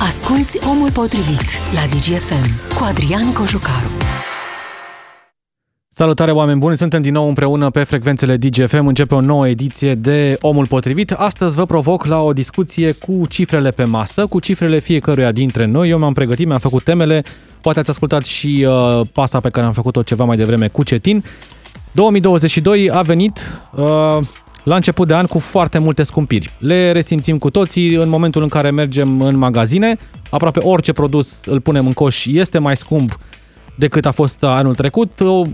Asculți Omul Potrivit la Digi FM cu Adrian Cojocaru. Salutare, oameni buni! Suntem din nou împreună pe frecvențele Digi FM. Începe o nouă ediție de Omul Potrivit. Astăzi vă provoc la o discuție cu cifrele pe masă, cu cifrele fiecăruia dintre noi. Eu m-am pregătit, mi-am făcut temele. Poate ați ascultat și pasa pe care am făcut-o ceva mai devreme cu Cetin. 2022 a venit... La început de an cu foarte multe scumpiri. Le resimțim cu toții în momentul în care mergem în magazine. Aproape orice produs îl punem în coș este mai scump decât a fost anul trecut.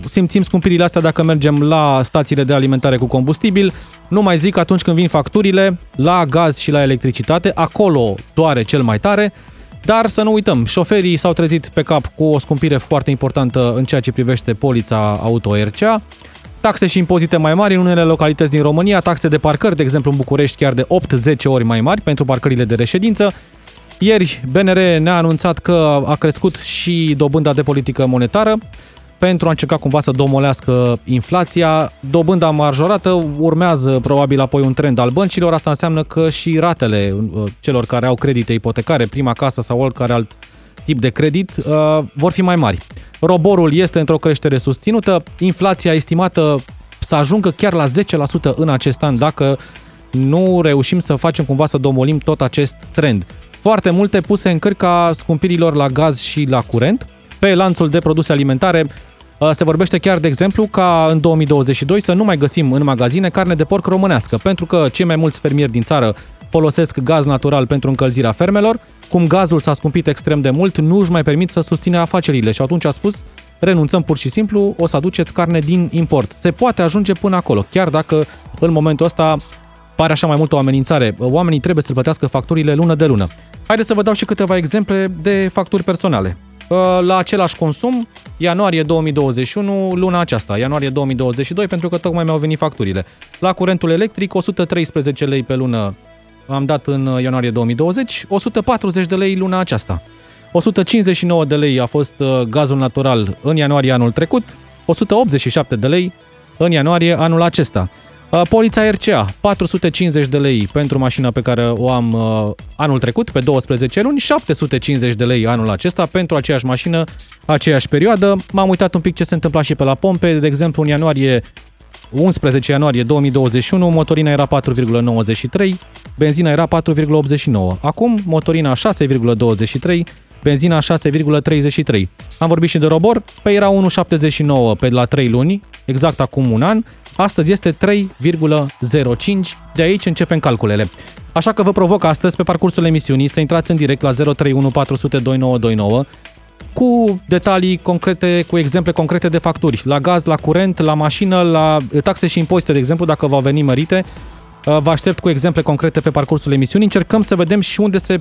Simțim scumpirile astea dacă mergem la stațiile de alimentare cu combustibil. Nu mai zic atunci când vin facturile la gaz și la electricitate. Acolo doare cel mai tare. Dar să nu uităm, șoferii s-au trezit pe cap cu o scumpire foarte importantă în ceea ce privește polița auto RCA. Taxe și impozite mai mari în unele localități din România, taxe de parcări, de exemplu în București, chiar de 8-10 ori mai mari pentru parcările de reședință. Ieri BNR ne-a anunțat că a crescut și dobânda de politică monetară pentru a încerca cumva să domolească inflația. Dobânda majorată urmează probabil apoi un trend al băncilor. Asta înseamnă că și ratele celor care au credite ipotecare, prima casă sau oricare alt tip de credit vor fi mai mari. Roborul este într-o creștere susținută, inflația estimată să ajungă chiar la 10% în acest an dacă nu reușim să facem cumva să domolim tot acest trend. Foarte multe puse în cârca scumpirilor la gaz și la curent. Pe lanțul de produse alimentare se vorbește chiar de exemplu ca în 2022 să nu mai găsim în magazine carne de porc românească, pentru că cei mai mulți fermieri din țară folosesc gaz natural pentru încălzirea fermelor. Cum gazul s-a scumpit extrem de mult, nu își mai permit să susține afacerile și atunci a spus, renunțăm pur și simplu, o să aduceți carne din import. Se poate ajunge până acolo, chiar dacă în momentul ăsta pare așa mai mult o amenințare. Oamenii trebuie să plătească facturile lună de lună. Haideți să vă dau și câteva exemple de facturi personale. La același consum, ianuarie 2021, luna aceasta, ianuarie 2022, pentru că tocmai mi-au venit facturile. La curentul electric, 113 lei pe lună, am dat în ianuarie 2020, 140 de lei luna aceasta. 159 de lei a fost gazul natural în ianuarie anul trecut, 187 de lei în ianuarie anul acesta. Polița RCA, 450 de lei pentru mașina pe care o am anul trecut, pe 12 luni, 750 de lei anul acesta pentru aceeași mașină, aceeași perioadă. M-am uitat un pic ce se întâmpla și pe la pompe, de exemplu în 11 ianuarie 2021, motorina era 4,93, benzina era 4,89. Acum, motorina 6,23, benzina 6,33. Am vorbit și de robor, pe era 1,79 pe la 3 luni, exact acum un an. Astăzi este 3,05, de aici începem calculele. Așa că vă provoc astăzi pe parcursul emisiunii să intrați în direct la 031 400 2929, cu detalii concrete, cu exemple concrete de facturi, la gaz, la curent, la mașină, la taxe și impozite, de exemplu, dacă v-au venit mărite. Vă aștept cu exemple concrete pe parcursul emisiunii. Încercăm să vedem și unde se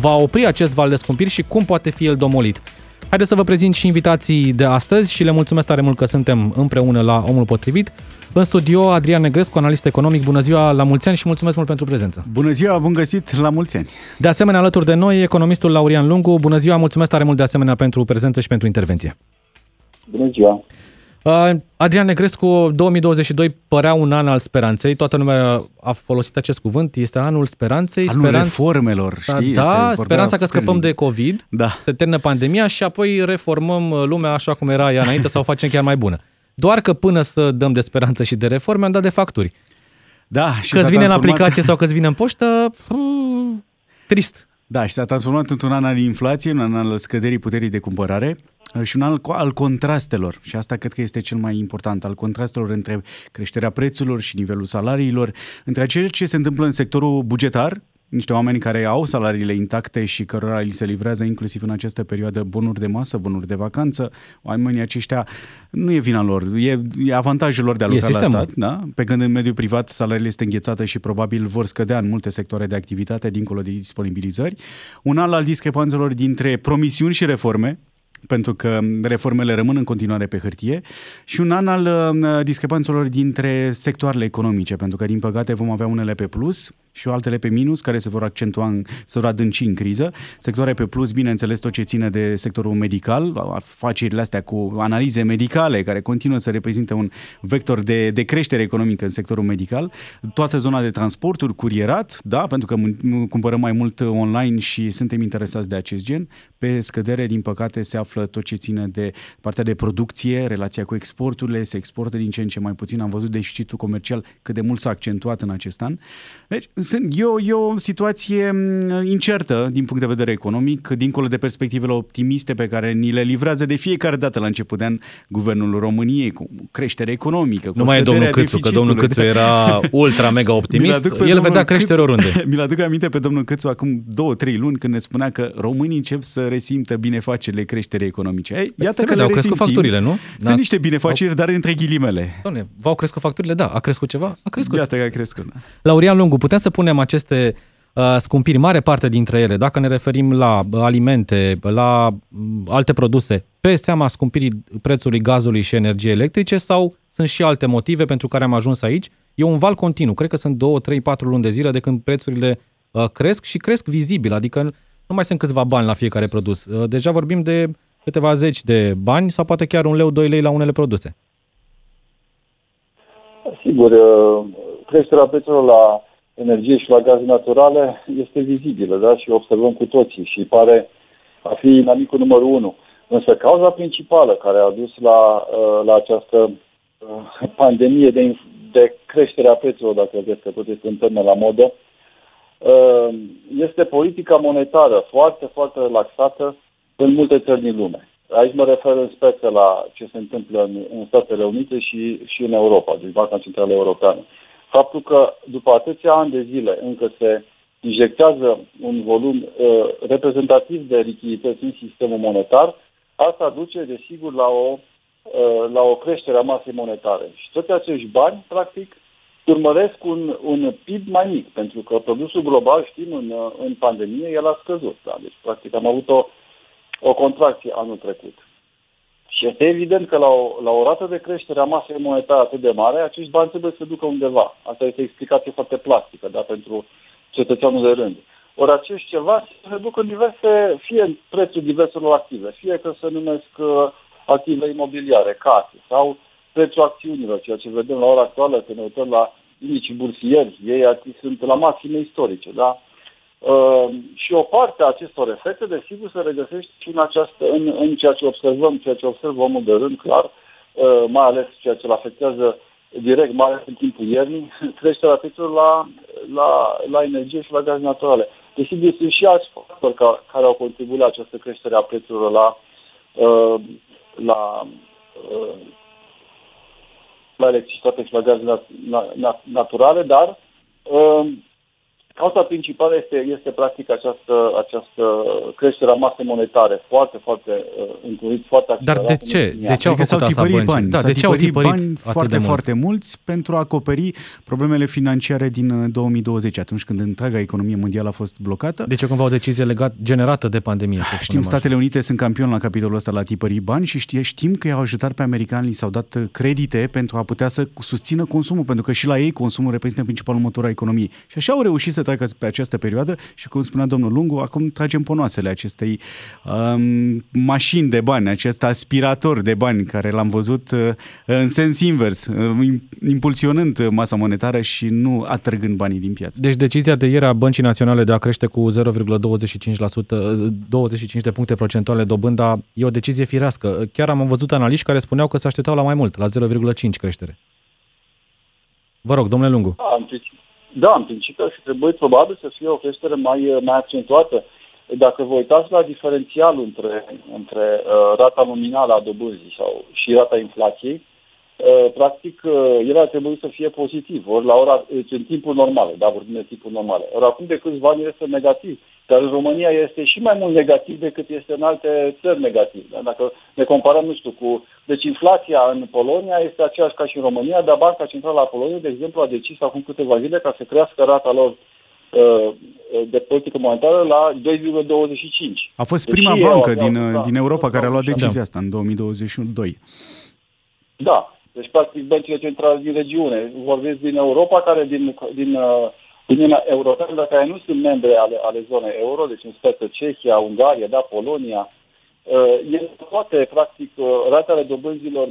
va opri acest val de scumpiri și cum poate fi el domolit. Haideți să vă prezint și invitații de astăzi și le mulțumesc tare mult că suntem împreună la Omul Potrivit. În studio, Adrian Negrescu, analist economic. Bună ziua, la mulți ani și mulțumesc mult pentru prezență. Bună ziua, bun găsit, la mulți ani. De asemenea, alături de noi, economistul Laurian Lungu. Bună ziua, mulțumesc tare mult de asemenea pentru prezență și pentru intervenție. Bună ziua. Adrian Negrescu, 2022 părea un an al speranței. Toată lumea a folosit acest cuvânt. Este anul speranței. Anul reformelor, știi? Da, speranța că scăpăm de COVID, da. Se termină pandemia și apoi reformăm lumea așa cum era ea înainte sau facem chiar mai bună. Doar că până să dăm de speranță și de reforme, am dat de facturi. Da, și că-ți vine în aplicație sau că-ți vine în poștă, trist. Da, și s-a transformat într-un an al inflației, un an al scăderii puterii de cumpărare și un an al contrastelor. Și asta cred că este cel mai important, al contrastelor între creșterea prețurilor și nivelul salariilor, între ceea ce se întâmplă în sectorul bugetar, niște oameni care au salariile intacte și cărora li se livrează inclusiv în această perioadă bonuri de masă, bonuri de vacanță. Oamenii aceștia, nu e vina lor, e avantajul lor de a lucra la stat. Da? Pe când în mediul privat salariile este înghețate și probabil vor scădea în multe sectoare de activitate dincolo de disponibilizări. Un alt al discrepanțelor dintre promisiuni și reforme, pentru că reformele rămân în continuare pe hârtie, și un an al discrepanțelor dintre sectoarele economice, pentru că, din păcate, vom avea unele pe plus, și altele pe minus, care se vor accentua, se vor adânci în criză. Sectoare pe plus, bineînțeles, tot ce ține de sectorul medical, afacerile astea cu analize medicale, care continuă să reprezinte un vector de creștere economică în sectorul medical. Toată zona de transporturi, curierat, da, pentru că cumpărăm mai mult online și suntem interesați de acest gen. Pe scădere, din păcate, se află tot ce ține de partea de producție, relația cu exporturile, se exportă din ce în ce mai puțin. Am văzut deficitul comercial cât de mult s-a accentuat în acest an. Deci, e o situație incertă din punct de vedere economic, dincolo de perspectivele optimiste pe care ni le livrează de fiecare dată la început de an Guvernul României, cu creștere economică, cu scăderea deficitului. Nu mai e domnul Cîțu, că domnul Cîțu era ultra-mega optimist, el vedea creștere oriunde. Mi-l aduc aminte pe domnul Cîțu acum 2-3 luni când ne spunea că românii încep să resimtă binefacerile creșterii economice. Ei, iată că le resimțim. Facturile, nu? Sunt niște binefaceri, dar între ghilimele. Doamne, v-au crescut facturile? Da. A crescut ceva? A crescut. Iată că a crescut. Da. Laurian Lungu, putem să punem aceste scumpiri, mare parte dintre ele, dacă ne referim la alimente, la alte produse, pe seama scumpirii prețului gazului și energiei electrice, sau sunt și alte motive pentru care am ajuns aici? E un val continuu. Cred că sunt 2, 3, 4 luni de zile de când prețurile cresc și cresc vizibil, adică nu mai sunt câțiva bani la fiecare produs. Deja vorbim de câteva zeci de bani sau poate chiar 1 leu, 2 lei la unele produse. Sigur, creșterea prețurilor la energie și la gaze naturale este vizibilă, da? Și observăm cu toții și pare a fi inamicul numărul 1. Însă cauza principală care a dus la această pandemie de creșterea prețurilor, dacă vreți, că tot este în termen la modă, este politica monetară foarte, foarte relaxată în multe țări din lume. Aici mă refer în speță la ce se întâmplă în Statele Unite și în Europa, deci Banca Centrală Europeană. Faptul că după atâția ani de zile încă se injectează un volum reprezentativ de lichidități în sistemul monetar, asta duce, desigur, la o creștere a masei monetare. Și toți acești bani, practic, urmăresc un PIB mai mic, pentru că produsul global, știm, în pandemie, el a scăzut. Da? Deci, practic, am avut o contracție anul trecut. Și este evident că la o rată de creștere a masei monetare atât de mare, acești bani trebuie să ducă undeva. Asta este o explicație foarte plastică, da, pentru cetățeanul de rând. Ori acești ceva se duc în diverse, fie în prețul diverselor active, fie că se numesc active imobiliare, case, sau prețul acțiunilor, ceea ce vedem la ora actuală când ne uităm la indicii bursieri, ei sunt la maxime istorice, da? Și o parte a acestor efecte, desigur, se regăsește și în ceea ce observăm, ceea ce observă omul de rând, clar, mai ales ceea ce îl afectează direct, mai ales în timpul iernii, creșterea prețurilor la energie și la gaze naturale. Desigur, sunt și alți factori care au contribuit la această creștere a prețurilor la electricitate și la gaze naturale, dar cauza principală este practic această creștere a masei monetare, foarte, foarte încurajată, foarte accelerată. Dar de ce? De ce au făcut asta băncile? Da, de ce au tipărit bani foarte, foarte mulți pentru a acoperi problemele financiare din 2020, atunci când întreaga economie mondială a fost blocată? Deci e cumva o decizie generată de pandemie. Știm, Statele Unite sunt campion la capitolul ăsta, la tipări bani, și știm că i-au ajutat pe americani, li s-au dat credite pentru a putea să susțină consumul, pentru că și la ei consumul reprezintă principalul motor al economiei. Și așa au reușit să treacă pe această perioadă și, cum spunea domnul Lungu, acum tragem ponoasele acestei mașini de bani, acest aspirator de bani care l-am văzut în sens invers, impulsionând masa monetară și nu atrăgând banii din piață. Deci decizia de ieri a Băncii Naționale de a crește cu 0,25% de puncte procentuale dobânda e o decizie firească. Chiar am văzut analiști care spuneau că se așteptau la mai mult, la 0,5 creștere. Vă rog, domnule Lungu. Da, în principiu și trebuie probabil să fie o creștere mai accentuată. Dacă vă uitați la diferențialul între rata nominală a dobânzii și rata inflației, practic el ar trebui să fie pozitiv, ori în timpul normal, da, vorbim de timpul normal. Ori acum de câțiva ani este negativ, dar în România este și mai mult negativ decât este în alte țări negativ. Da? Dacă ne comparăm, nu știu, deci inflația în Polonia este aceeași ca și în România, dar Banca Centrală a Poloniei, de exemplu, a decis acum câteva zile ca să crească rata lor de politică monetară la 2,25. A fost prima bancă din Europa care a luat decizia asta în 2022. Da. Deci, practic, băncile centrale din regiune, vorbesc din Europa, care din Uniunea Europeană, dar care nu sunt membre ale zonei euro, deci în speță Cehia, Ungaria, da, Polonia, el poate, practic, ratele dobânzilor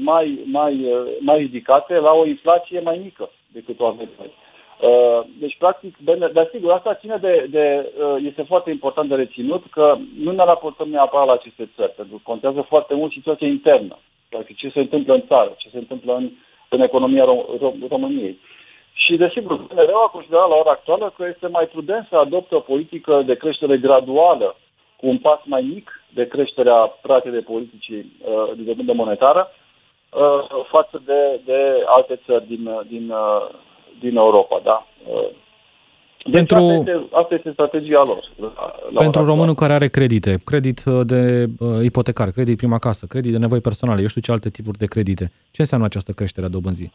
mai ridicate la o inflație mai mică decât o avem noi. Deci, practic, dar sigur, asta ține este foarte important de reținut că nu ne raportăm neapărat la aceste țări, pentru că contează foarte mult situația internă, practic ce se întâmplă în țară, ce se întâmplă în economia României. Și, desigur, BNR-ul a considerat la ora actuală că este mai prudent să adopte o politică de creștere graduală, cu un pas mai mic de creșterea ratei de politicii de dobândă monetară față de alte țări din Europa, da? Deci asta este strategia lor. Pentru românul care are credit de ipotecar, credit prima casă, credit de nevoi personale, eu știu ce alte tipuri de credite. Ce înseamnă această creștere a dobânzii?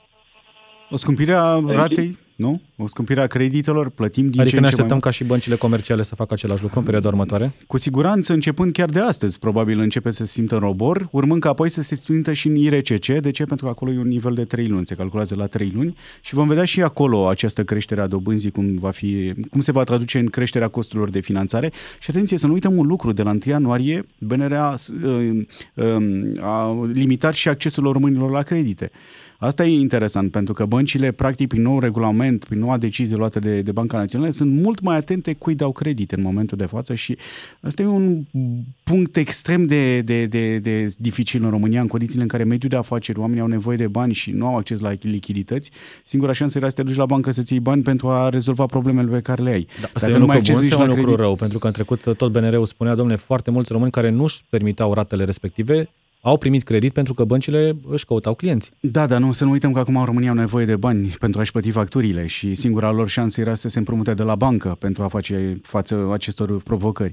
O scumpire a ratei, nu? O scumpire a creditelor, plătim din ce în ce mai mult. Adică ne așteptăm ca și băncile comerciale să facă același lucru în perioada următoare? Cu siguranță, începând chiar de astăzi, probabil începe să se simtă în robor, urmând că apoi să se simtă și în IRCC. De ce? Pentru că acolo e un nivel de 3 luni, se calculează la 3 luni și vom vedea și acolo această creștere a dobânzii, cum se va traduce în creșterea costurilor de finanțare. Și atenție, să nu uităm un lucru, de la 1 ianuarie, BNR a limitat și accesul românilor la credite. Asta e interesant, pentru că băncile, practic, prin nou regulament, prin noua decizie luată de Banca Națională, sunt mult mai atente cui dau credite în momentul de față și asta e un punct extrem de dificil în România, în condițiile în care mediul de afaceri, oamenii au nevoie de bani și nu au acces la lichidități. Singura șansă era să te duci la bancă să-ți iei bani pentru a rezolva problemele pe care le ai. Da, asta e un lucru bun sau un lucru rău? Pentru că în trecut tot BNR-ul spunea, domnule, foarte mulți români care nu-și permiteau ratele respective au primit credit pentru că băncile își căutau clienți. Da, dar nu, să nu uităm că acum în România au nevoie de bani pentru a-și plăti facturile și singura lor șansă era să se împrumute de la bancă pentru a face față acestor provocări.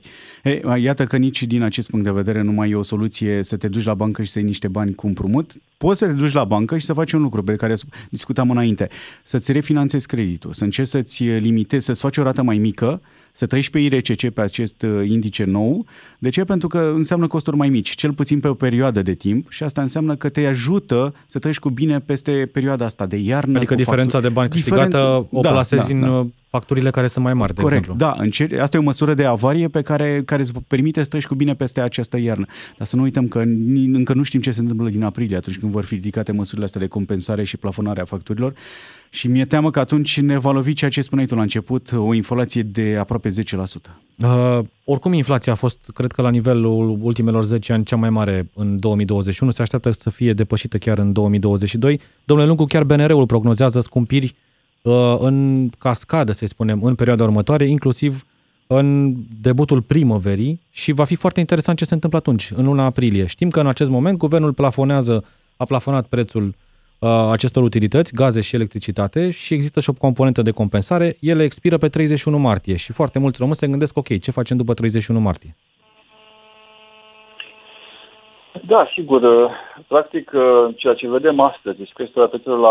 Iată că nici din acest punct de vedere nu mai e o soluție să te duci la bancă și să iei niște bani cu împrumut. Poți să te duci la bancă și să faci un lucru pe care discutam înainte. Să-ți refinanțezi creditul, să încerci să-ți limitezi, să-ți faci o rată mai mică, să treci pe IRCC, pe acest indice nou. De ce? Pentru că înseamnă costuri mai mici, cel puțin pe o perioadă de timp, și asta înseamnă că te ajută să treci cu bine peste perioada asta de iarnă. Adică diferența de bani câștigată o plasezi în facturile care sunt mai mari, de exemplu. Corect, da. Asta e o măsură de avarie pe care îți permite să treci cu bine peste această iarnă. Dar să nu uităm că încă nu știm ce se întâmplă din aprilie, atunci când vor fi ridicate măsurile astea de compensare și plafonarea facturilor. Și mi-e teamă că atunci ne va lovi ceea ce spuneai tu la început, o inflație de aproape 10%. Oricum, inflația a fost, cred că la nivelul ultimelor 10 ani, cea mai mare în 2021. Se așteaptă să fie depășită chiar în 2022. Domnule Lungu, chiar BNR-ul prognozează scumpiri în cascadă, să spunem, în perioada următoare, inclusiv în debutul primăverii, și va fi foarte interesant ce se întâmplă atunci, în luna aprilie. Știm că în acest moment guvernul a plafonat prețul acestor utilități, gaze și electricitate, și există și o componentă de compensare. Ele expiră pe 31 martie și foarte mulți români se gândesc, ok, ce facem după 31 martie? Da, sigur. Practic, ceea ce vedem astăzi, deci creșterea prețurilor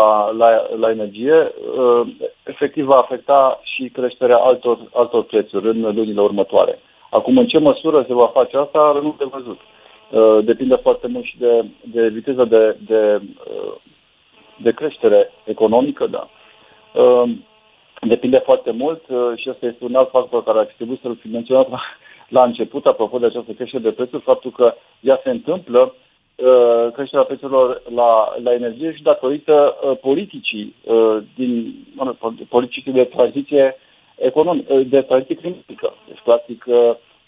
la energie, efectiv va afecta și creșterea altor prețuri în lunile următoare. Acum, în ce măsură se va face asta, nu de văzut. Depinde foarte mult și de viteza de creștere economică, da. Depinde foarte mult și asta este un alt factor care ar trebui să-l fi menționat la început, apropo de această creștere de prețuri, faptul că ea se întâmplă, creșterea prețurilor la energie, și datorită politicii politicii de tranziție economică, de tranziție climatică. Deci, practic,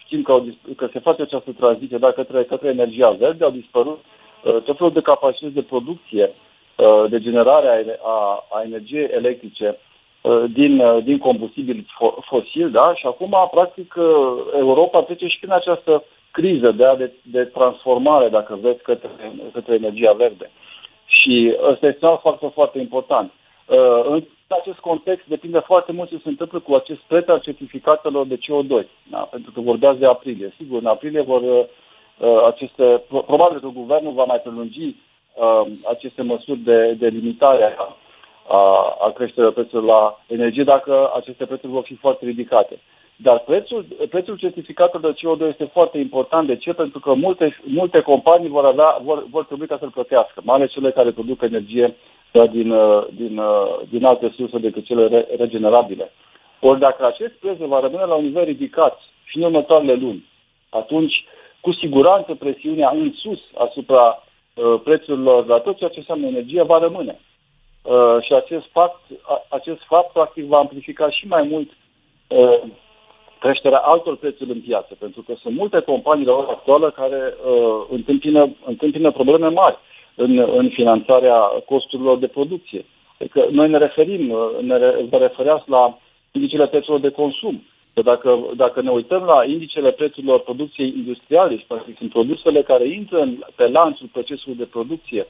știm că se face această tranziție, da, către energia verde. Au dispărut tot felul de capacități de producție, de generare a energiei electrice din combustibili fosili, da? Și acum, practic, Europa trece și prin această criză de transformare, dacă vreți, către energia verde. Și ăsta este un factor foarte important. În acest context depinde foarte mult ce se întâmplă cu acest preț al certificatelor de CO2, da? Pentru că vorbeați de aprilie. Sigur, în aprilie probabil că guvernul va mai prelungi aceste măsuri de limitare a creșterii prețurilor la energie, dacă aceste prețuri vor fi foarte ridicate. Dar prețul certificatelor de CO2 este foarte important. De ce? Pentru că multe companii vor trebui ca să-l plătească, mai ales cele care produc energie din alte surse decât cele regenerabile. Ori dacă acest preț va rămâne la un nivel ridicat și în următoarele luni, atunci, cu siguranță, presiunea în sus asupra prețurilor la tot ceea ce înseamnă energie va rămâne. Și acest fapt, practic, va amplifica și mai mult creșterea altor prețuri în piață, pentru că sunt multe companii la ora actuală care întâmpină probleme mari în finanțarea costurilor de producție. Adică noi vă referați la indicele prețurilor de consum. Că dacă ne uităm la indicele prețurilor producției industriale, și practic sunt produsele care intră pe lanțul procesului de producție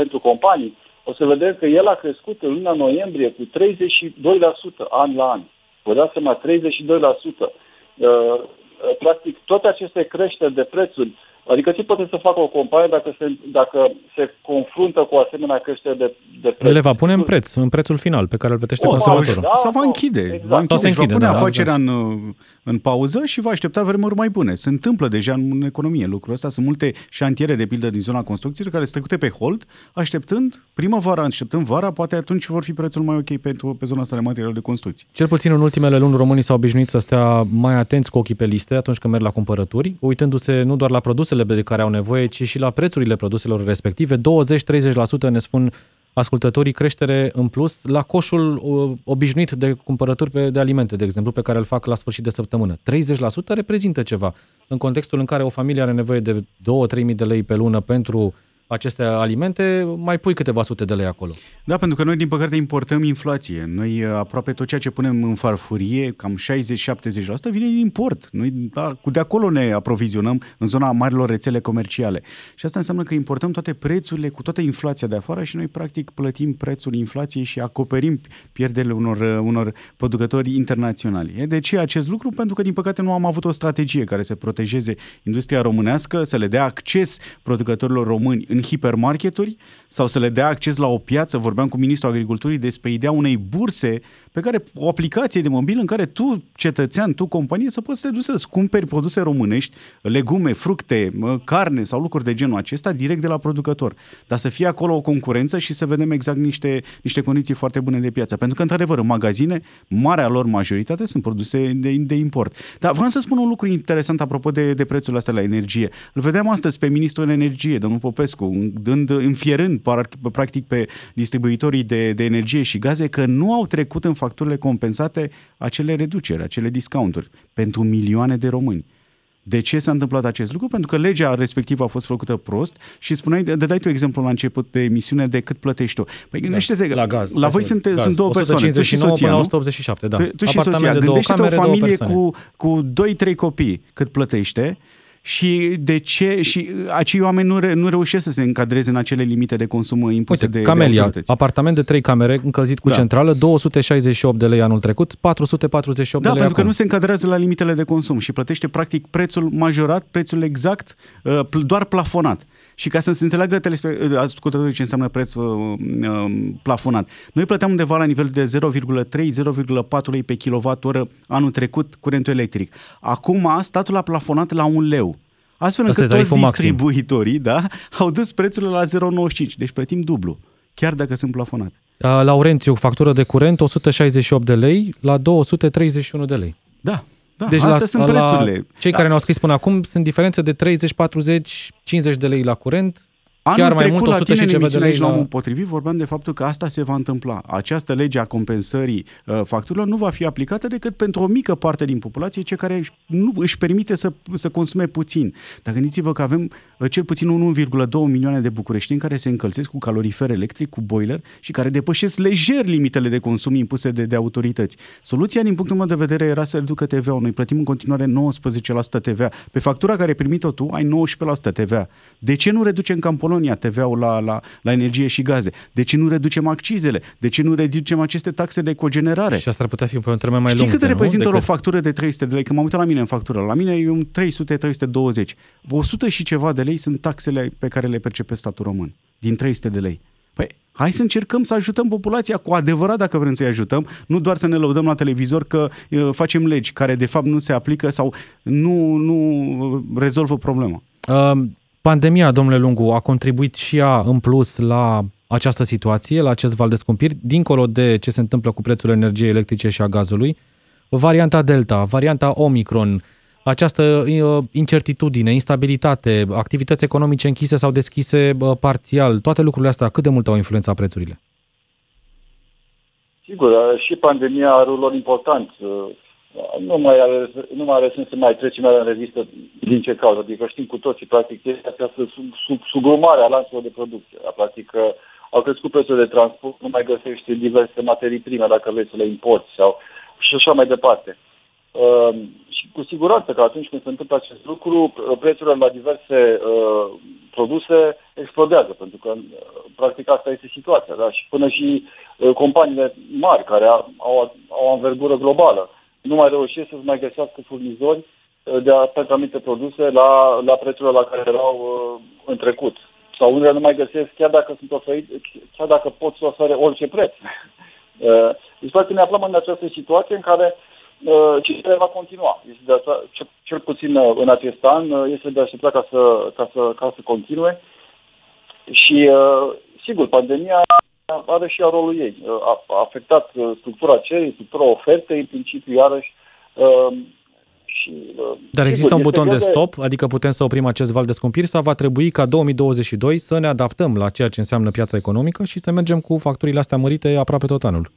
pentru companii, o să vedem că el a crescut în luna noiembrie cu 32% an la an. Vă dați seama, 32%. Practic, toate aceste creșteri de prețuri, adică ce poate să facă o companie dacă se confruntă cu asemenea creștere de preț? Le va pune în prețul final pe care îl plătește consumatorul. Sau va închide. Exact. Va pune afacerea în pauză și va aștepta vremuri mai bune. Se întâmplă deja în economie lucrul ăsta. Sunt multe șantiere, de pildă, din zona construcțiilor care sunt trecute pe hold, așteptând primăvara, așteptând vara, poate atunci vor fi prețul mai ok pe zona asta de materiale de construcții. Cel puțin în ultimele luni românii s-au obișnuit să stea mai atenți cu ochii pe liste atunci când merg la cumpărături, uitându-se nu doar la produsele de care au nevoie, ci și la prețurile produselor respective. 20-30% ne spun ascultătorii creștere în plus la coșul obișnuit de cumpărături de alimente, de exemplu, pe care îl fac la sfârșit de săptămână. 30% reprezintă ceva. În contextul în care o familie are nevoie de 2-3 mii de lei pe lună pentru aceste alimente, mai pui câteva sute de lei acolo. Da, pentru că noi, din păcate, importăm inflație. Noi, aproape tot ceea ce punem în farfurie, cam 60-70%, vine din import. Noi, de acolo ne aprovizionăm, în zona marilor rețele comerciale. Și asta înseamnă că importăm toate prețurile, cu toată inflația de afară și noi, practic, plătim prețul inflației și acoperim pierderile unor producători internaționali. De ce acest lucru? Pentru că, din păcate, nu am avut o strategie care să protejeze industria românească, să le dea acces producătorilor români în hipermarketuri sau să le dea acces la o piață. Vorbeam cu ministrul agriculturii despre ideea unei burse pe care o aplicație de mobil în care tu, cetățean, tu, companie, să poți să te duci să-ți cumperi produse românești, legume, fructe, carne sau lucruri de genul acesta direct de la producător. Dar să fie acolo o concurență și să vedem exact niște condiții foarte bune de piață. Pentru că, într-adevăr, în magazine, marea lor majoritate sunt produse de import. Dar vreau să spun un lucru interesant apropo de prețul ăsta la energie. Îl vedeam astăzi pe ministrul energiei, domnul Popescu, înfierând practic pe distribuitorii de energie și gaze că nu au trecut în facturile compensate acele reduceri, acele discounturi pentru milioane de români. De ce s-a întâmplat acest lucru? Pentru că legea respectivă a fost făcută prost și spuneai, dai tu exemplu la început de emisiune de cât plătești tu. Păi gândește-te, la gaz, la voi sunt două persoane, tu și soția, nu? 187, da. Tu și soția, gândește-te o familie cu 2-3 copii cât plătește. Și de ce? Și acei oameni nu reușesc să se încadreze în acele limite de consum impuse. Uite, Camelia, de apartament de 3 camere, încălzit cu centrală, 268 de lei anul trecut, 448 de lei pentru acum. Că nu se încadrează la limitele de consum și plătește practic prețul majorat, prețul exact, doar plafonat. Și ca să se înțeleagă ascultătorii ce înseamnă preț plafonat. Noi plăteam undeva la nivelul de 0,3-0,4 lei pe kWh anul trecut curentul electric. Acum statul a plafonat la 1 leu. Astfel încât toți distribuitorii au dus prețurile la 0,95. Deci plătim dublu, chiar dacă sunt plafonate. Laurențiu, factură de curent 168 de lei la 231 de lei. Da. Da, deci astea sunt prețurile. Cei care ne-au scris până acum sunt diferențe de 30, 40, 50 de lei la curent. Anul trecut la tine în emisiune aici la omul potrivit vorbeam de faptul că asta se va întâmpla. Această lege a compensării facturilor nu va fi aplicată decât pentru o mică parte din populație, cei care nu își permite să consume puțin. Dar gândiți-vă că avem cel puțin 1,2 milioane de bucureștini care se încălzesc cu calorifer electric, cu boiler și care depășesc lejer limitele de consum impuse de autorități. Soluția, din punctul meu de vedere, era să reducă TVA-ul. Noi plătim în continuare 19% TVA. Pe factura care primi-o tu, ai 19% TVA. De ce nu reducem camponul TVA-ul la energie și gaze? De ce nu reducem accizele? De ce nu reducem aceste taxe de cogenerare? Și asta ar putea fi pe un termen mai lung. Știi cât reprezintă o factură de 300 de lei? Când m-am uitat la mine în factură, la mine e un 300-320. 100 și ceva de lei sunt taxele pe care le percepe statul român. Din 300 de lei. Păi, hai să încercăm să ajutăm populația cu adevărat dacă vrem să-i ajutăm, nu doar să ne lăudăm la televizor că facem legi care de fapt nu se aplică sau nu rezolvă problema. Pandemia, domnule Lungu, a contribuit și ea în plus la această situație, la acest val de scumpiri, dincolo de ce se întâmplă cu prețul energiei electrice și a gazului, varianta Delta, varianta Omicron, această incertitudine, instabilitate, activități economice închise sau deschise parțial, toate lucrurile astea, cât de mult au influențat prețurile? Sigur, și pandemia are un rol important. Nu mai are sens să mai trecem în revistă din ce cauză. Adică știm cu toții, practic, este această sugrumare a lanțului de producție. Practic, au crescut prețurile de transport, nu mai găsești diverse materii prime dacă vrei să le importi sau și așa mai departe. Și cu siguranță că atunci când se întâmplă acest lucru, prețurile la diverse produse explodează, pentru că practic asta este situația. Da? Și până și companiile mari care au o anvergură globală nu mai reușesc să-ți mai găsească furnizori pentru anumite produse la prețurile la care erau în trecut. Sau unele nu mai găsesc chiar dacă pot să ofere orice preț. Deci practic ne aflăm în această situație în care cifrele va continua. Este de asta, cel puțin în acest an, este de așteptat ca să continue. Și, sigur, pandemia are și rolul ei. A afectat structura cererii, structura ofertei, în principiu, iarăși. Dar există un buton de stop? Adică putem să oprim acest val de scumpiri sau va trebui ca 2022 să ne adaptăm la ceea ce înseamnă piața economică și să mergem cu facturile astea mărite aproape tot anul?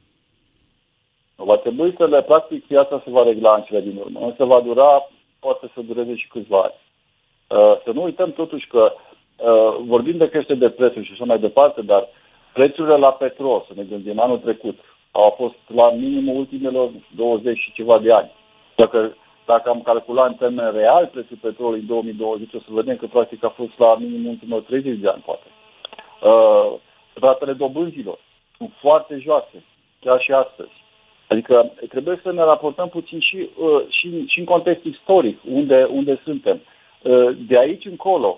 Va trebui să le practic, piața se va regla în cele din urmă, însă va dura, poate să dureze și câțiva ani. Să nu uităm totuși că vorbim de creștere de prețuri și așa mai departe, dar prețurile la petrol, să ne gândim, anul trecut, au fost la minimul ultimelor 20 și ceva de ani. Dacă am calculat în termen real prețul petrolului în 2020, o să vedem că practic a fost la minimul ultimul 30 de ani, poate. Ratele dobânzilor sunt foarte joase, chiar și astăzi. Adică trebuie să ne raportăm puțin și în context istoric, unde suntem. De aici încolo,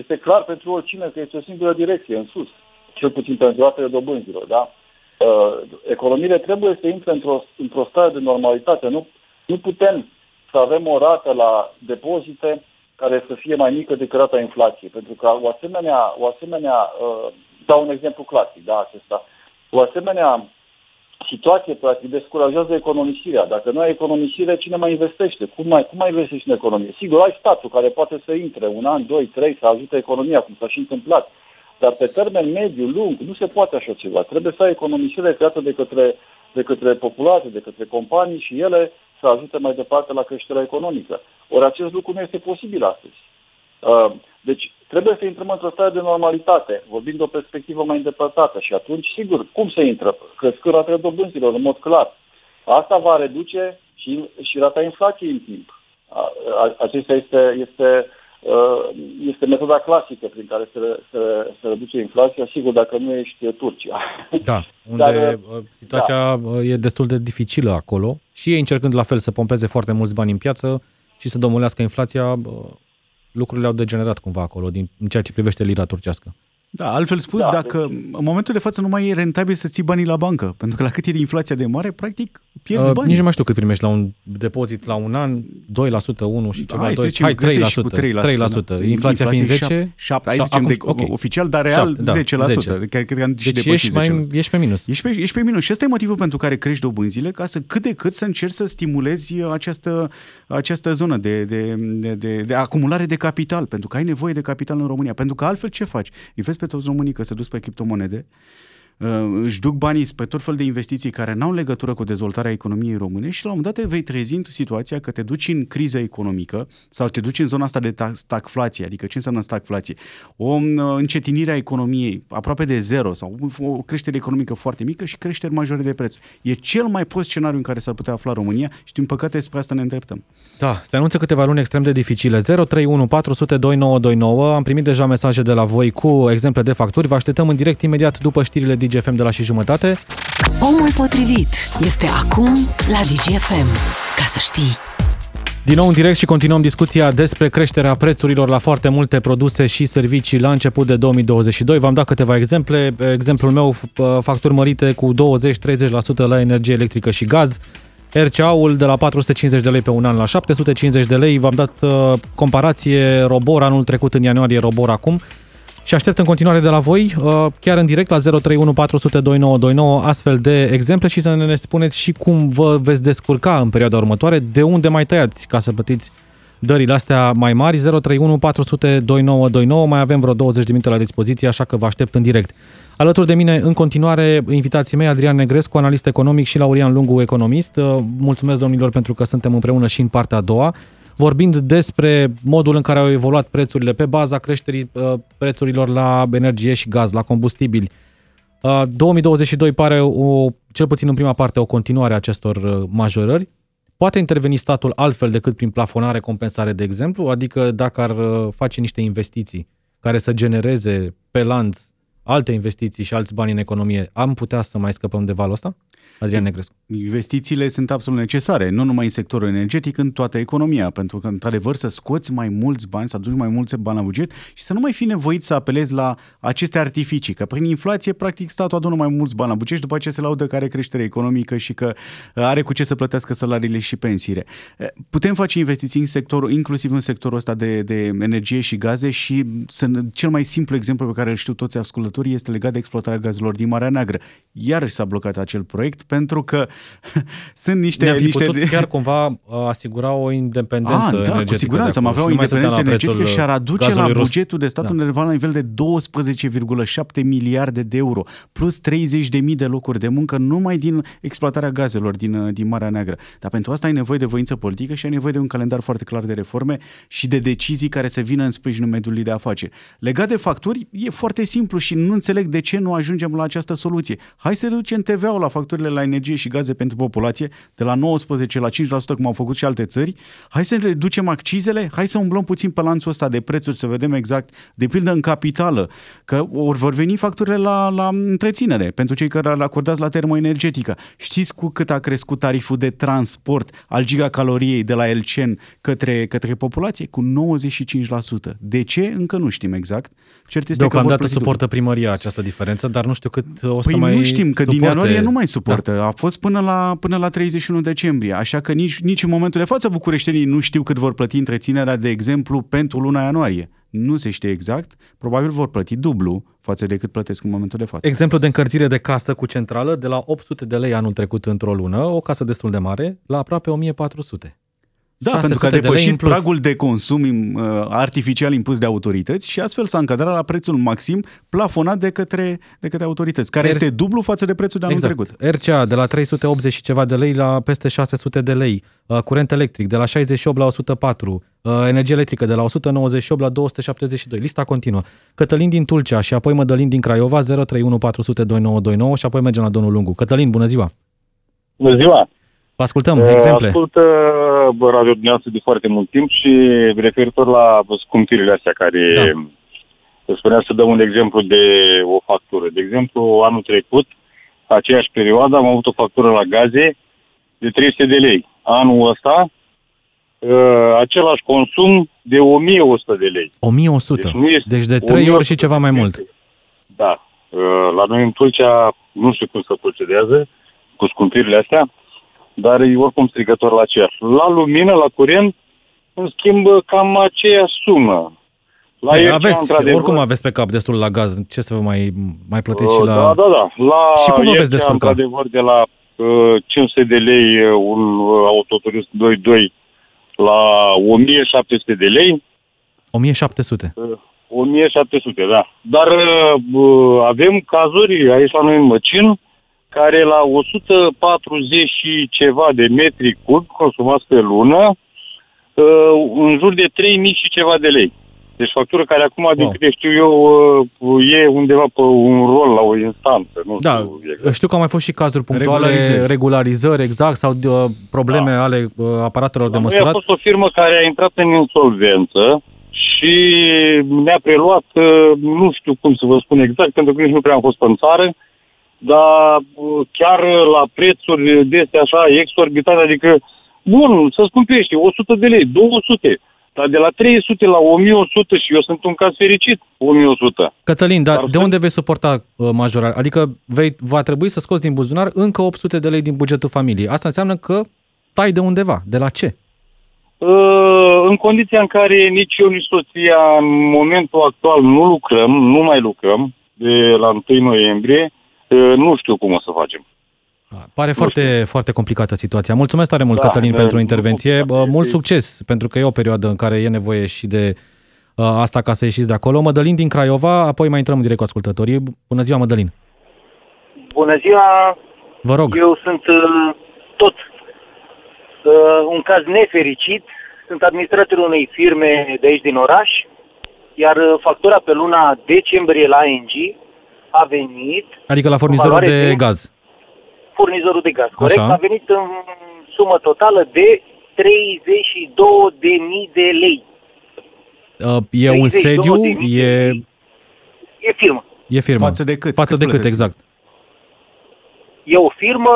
este clar pentru oricine că este o singură direcție, în sus, cel puțin pentru ratele dobânzilor. Da? Economiile trebuie să intre într-o stare de normalitate. Nu putem să avem o rată la depozite care să fie mai mică decât rata inflației. Pentru că o asemenea dau un exemplu clasic, da, acesta. O asemenea situație, practic, descurajează economisirea. Dacă nu ai economisire, cine mai investește? Cum mai investești în economie? Sigur, ai statul care poate să intre un an, doi, trei, să ajute economia, cum s-a și întâmplat. Dar pe termen mediu, lung, nu se poate așa ceva. Trebuie să ai economisire creată de către populație, de către companii și ele să ajute mai departe la creșterea economică. Ori acest lucru nu este posibil astăzi. Deci trebuie să intrăm într-o stare de normalitate, vorbind de o perspectivă mai îndepărtată și atunci, sigur, cum se intră? Crescând ratele dobânzilor, în mod clar. Asta va reduce și rata inflației în timp. Acesta este metoda clasică prin care se reduce inflația, sigur, dacă nu ești Turcia. Da, unde dar, situația e destul de dificilă acolo și ei încercând la fel să pompeze foarte mulți bani în piață și să domolească inflația, lucrurile au degenerat cumva acolo, în ceea ce privește lira turcească. Da, altfel spus, da, dacă în momentul de față nu mai e rentabil să ții banii la bancă, pentru că la cât e inflația de mare, practic pierzi bani. Nici nu mai știu cât primești la un depozit la un an, 2%, 1% și ceva, 3%. Inflația fiind 10%, 7%, hai zicem oficial, dar real 10%. Deci ești pe minus. Ești pe minus și ăsta e motivul pentru care crești dobânzile, ca să cât de cât să încerci să stimulezi această zonă de acumulare de capital, pentru că ai nevoie de capital în România, pentru că altfel ce faci? Pe toți românii că se duc pe criptomonede, își duc banii pe tot fel de investiții care n-au legătură cu dezvoltarea economiei române și la un moment dat vei trezi în situația că te duci în criză economică sau te duci în zona asta de stagflație. Adică ce înseamnă stagflație? O încetinire a economiei aproape de zero sau o creștere economică foarte mică și creșteri majore de preț. E cel mai prost scenariu în care s-ar putea afla România și din păcate spre asta ne îndreptăm. Da, se anunță câteva luni extrem de dificile. 031 400 2929. Am primit deja mesaje de la voi cu exemple de facturi. Vă așteptăm în direct imediat după știrile din Digi FM de la și jumătate. Omul potrivit este acum la Digi FM. Ca să știi. Din nou în direct și continuăm discuția despre creșterea prețurilor la foarte multe produse și servicii la început de 2022. V-am dat câteva exemple. Exemplul meu, facturi mărite cu 20-30% la energie electrică și gaz. RCA-ul de la 450 de lei pe un an la 750 de lei. V-am dat comparație Robor anul trecut în ianuarie, Robor acum. și aștept în continuare de la voi, chiar în direct la 031 400 2929, astfel de exemple și să ne spuneți și cum vă veți descurca în perioada următoare, de unde mai tăiați ca să plătiți dările astea mai mari. 031 400 2929, mai avem vreo 20 de minute la dispoziție, așa că vă aștept în direct. Alături de mine, în continuare, invitații mei, Adrian Negrescu, analist economic, și Laurian Lungu, economist. Mulțumesc, domnilor, pentru că suntem împreună și în partea a doua, vorbind despre modul în care au evoluat prețurile pe baza creșterii prețurilor la energie și gaz, la combustibili. 2022 pare, cel puțin în prima parte, o continuare a acestor majorări. Poate interveni statul altfel decât prin plafonare, compensare, de exemplu? Adică dacă ar face niște investiții care să genereze pe lanț alte investiții și alți bani în economie, am putea să mai scăpăm de valul ăsta? Adrian Negrescu. Investițiile sunt absolut necesare, nu numai în sectorul energetic, în toată economia, pentru că, într-adevăr, să scoți mai mulți bani, să aduci mai mulți bani la buget și să nu mai fi nevoit să apelezi la aceste artificii, că prin inflație, practic, statul adună mai mulți bani la buget și după aceea se laudă că are creștere economică și că are cu ce să plătească salariile și pensiile. Putem face investiții în sectorul, inclusiv în sectorul ăsta de energie și gaze, și cel mai simplu exemplu pe care îl știu toți ascultătorii este legat de exploatarea gazelor din Marea Neagră. Iar s-a blocat acel proiect pentru că sunt niște... Ne-am putut chiar cumva asigura o independență energetică. Da, cu siguranță. Am avea o independență energetică și ar aduce la bugetul de stat undeva la nivel de 12,7 miliarde de euro, plus 30.000 de locuri de muncă numai din exploatarea gazelor din Marea Neagră. Dar pentru asta ai nevoie de voință politică și ai nevoie de un calendar foarte clar de reforme și de decizii care să vină în sprijinul mediului de afaceri. Legat de facturi, e foarte simplu și nu înțeleg de ce nu ajungem la această soluție. Hai să reducem TVA-ul la facturile la energie și gaze pentru populație, de la 19% la 5%, cum au făcut și alte țări. Hai să reducem accizele, hai să umblăm puțin pe lanțul ăsta de prețuri, să vedem exact, de pildă în capitală, că vor veni facturile la întreținere, pentru cei care le acordați la termoenergetică. Știți cu cât a crescut tariful de transport al gigacaloriei de la Elcen către populație? Cu 95%. De ce? Încă nu știm exact. Cert este că vor plăti primăria această diferență, dar nu știu cât o să mai... Păi nu știm, că din ianuarie nu mai suportă. Da. A fost până la 31 decembrie, așa că nici în momentul de față bucureștenii nu știu cât vor plăti întreținerea, de exemplu, pentru luna ianuarie. Nu se știe exact, probabil vor plăti dublu față de cât plătesc în momentul de față. Exemplu de încălzire de casă cu centrală, de la 800 de lei anul trecut într-o lună, o casă destul de mare, la aproape 1400. Da, pentru că a depășit pragul de consum artificial impus de autorități și astfel s-a încadrat la prețul maxim plafonat de către autorități, care este dublu față de prețul de anul trecut. RCA de la 380 și ceva de lei la peste 600 de lei, curent electric de la 68 la 104, energie electrică de la 198 la 272, lista continuă. Cătălin din Tulcea și apoi Mădălin din Craiova, 031 400 2929, și apoi mergem la domnul Lungu. Cătălin, bună ziua! Bună ziua! Vă ascultăm, exemple. Ascult radio dumneavoastră de foarte mult timp și referitor la scumpirile astea care... Da. Spunea să dăm un exemplu de o factură. De exemplu, anul trecut, aceeași perioadă, am avut o factură la gaze de 300 de lei. Anul ăsta, același consum de 1100 de lei. 1100? Deci, deci de 3 ori și ceva mai mult. Da. La noi în Tulcea, nu știu cum se procedează cu scumpirile astea, dar e oricum strigător la cer. La lumină, la curent, în schimb, cam aceeași sumă. La oricum aveți pe cap destul la gaz, ce să vă mai plătiți și la... Da. La și cum vă veți descurca? Într-adevăr, de la 500 de lei un autoturist 2.2 la 1700 de lei. 1700? 1700, da. Dar avem cazuri aici la noi în Măcin, care la 140 și ceva de metri cub consumați pe lună, în jur de 3.000 și ceva de lei. Deci factură care acum, din câte știu eu, e undeva pe un rol la o instanță. Nu știu exact. Știu că au mai fost și cazuri punctuale, regularizări exact, sau probleme ale aparatelor de măsurat. A fost o firmă care a intrat în insolvență și ne-a preluat, nu știu cum să vă spun exact, pentru că nici nu prea am fost în țară, dar chiar la prețuri de astea așa exorbitate, adică, bun, să scumpește 100 de lei, 200, dar de la 300 la 1100 și eu sunt un caz fericit, 1100. Cătălin, dar de unde vei suporta majorarea? Adică va trebui să scoți din buzunar încă 800 de lei din bugetul familiei. Asta înseamnă că tai de undeva. De la ce? În condiția în care nici eu, nici soția în momentul actual nu mai lucrăm de la 1 noiembrie, nu știu cum o să facem. Pare foarte complicată situația. Mulțumesc tare mult, Cătălin, pentru intervenție. Mult succes, pentru că e o perioadă în care e nevoie și de asta ca să ieșiți de acolo. Mădălin din Craiova, apoi mai intrăm direct cu ascultătorii. Bună ziua, Mădălin! Bună ziua! Vă rog! Eu sunt un caz nefericit. Sunt administratorul unei firme de aici din oraș, iar factura pe luna decembrie la ANG a venit... Adică la furnizorul de gaz. Furnizorul de gaz, corect. Așa. A venit în sumă totală de 32.000 de lei. E un sediu? E firmă. E firmă. Față de cât, exact? E o firmă...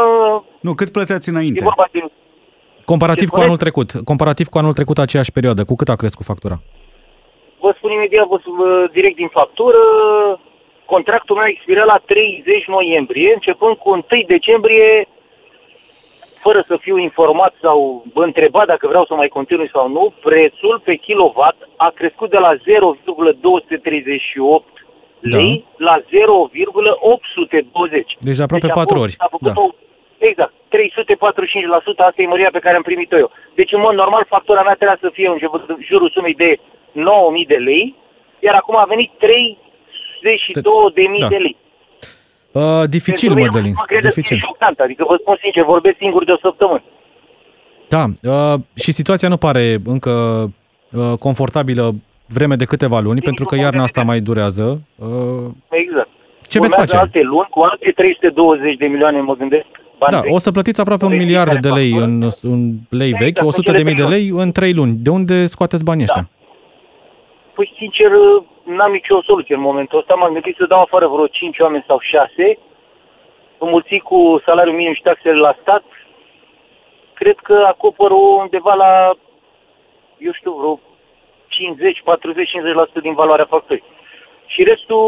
Nu, cât plăteați înainte? Comparativ cu anul trecut, aceeași perioadă, cu cât a crescut factura? Vă spun imediat, direct din factură, contractul meu a expirat la 30 noiembrie, începând cu 1 decembrie, fără să fiu informat sau întrebat dacă vreau să mai continui sau nu, prețul pe kilowatt a crescut de la 0,238 lei la 0,820. Deci aproape 4 ori. Exact, 345%, asta e mărirea pe care am primit-o eu. Deci, în mod normal, factura mea trebuia să fie în jurul sumei de 9.000 de lei, iar acum a venit 32.000 de lei. Dificil, Mădălin. Mă credeți că e șocant, adică vă spun sincer, vorbesc singur de o săptămână. Da, și situația nu pare încă confortabilă vreme de câteva luni, pentru că iarna asta mai durează. Exact. Ce veți face? Alte luni, cu alte 320 de milioane, mă gândesc. Da, o să plătiți aproape 1 miliard de lei în lei vechi, 100.000 de lei în 3 luni. De unde scoateți banii ăștia? Păi, sincer, n-am nicio soluție în momentul ăsta. M-am gândit să dau afară vreo 5 oameni sau 6, înmulțit cu salariul minim și taxele la stat. Cred că acoperă undeva la, eu știu, vreo 50% din valoarea facturii. Și restul,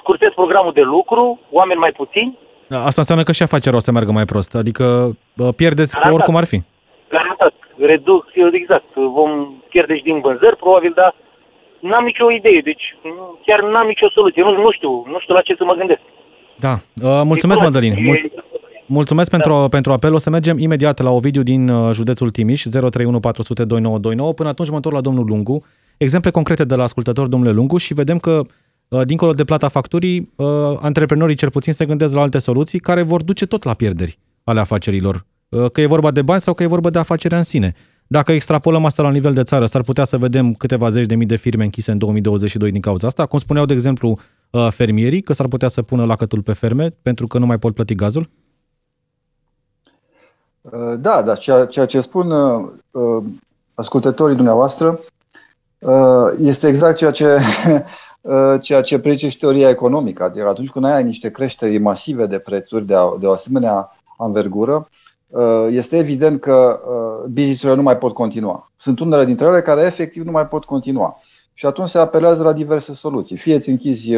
scurtez programul de lucru, oameni mai puțini. Asta înseamnă că și afacerea o să meargă mai prost, adică pierdeți pe oricum ar fi. Garantat, reduc, exact, vom pierde și din vânzări, probabil, dar n-am nicio idee, deci chiar n-am nicio soluție, nu știu la ce să mă gândesc. Da, mulțumesc, Mădălin, mulțumesc pentru apel, o să mergem imediat la Ovidiu din județul Timiș, 031 400 2929. Până atunci mă întorc la domnul Lungu, exemple concrete de la ascultător, domnule Lungu, și vedem că dincolo de plata facturii, antreprenorii cel puțin se gândesc la alte soluții care vor duce tot la pierderi ale afacerilor. Că e vorba de bani sau că e vorba de afacerea în sine. Dacă extrapolăm asta la nivel de țară, s-ar putea să vedem câteva zeci de mii de firme închise în 2022 din cauza asta. Cum spuneau, de exemplu, fermierii, că s-ar putea să pună lacătul pe ferme pentru că nu mai pot plăti gazul? Da, dar ceea ce spun ascultătorii dumneavoastră este exact ceea ce predice și teoria economică. Adică atunci când ai niște creșteri masive de prețuri de o asemenea anvergură, este evident că business-urile nu mai pot continua. Sunt unele dintre ele care efectiv nu mai pot continua. Și atunci se apelează la diverse soluții. Fie îți închizi,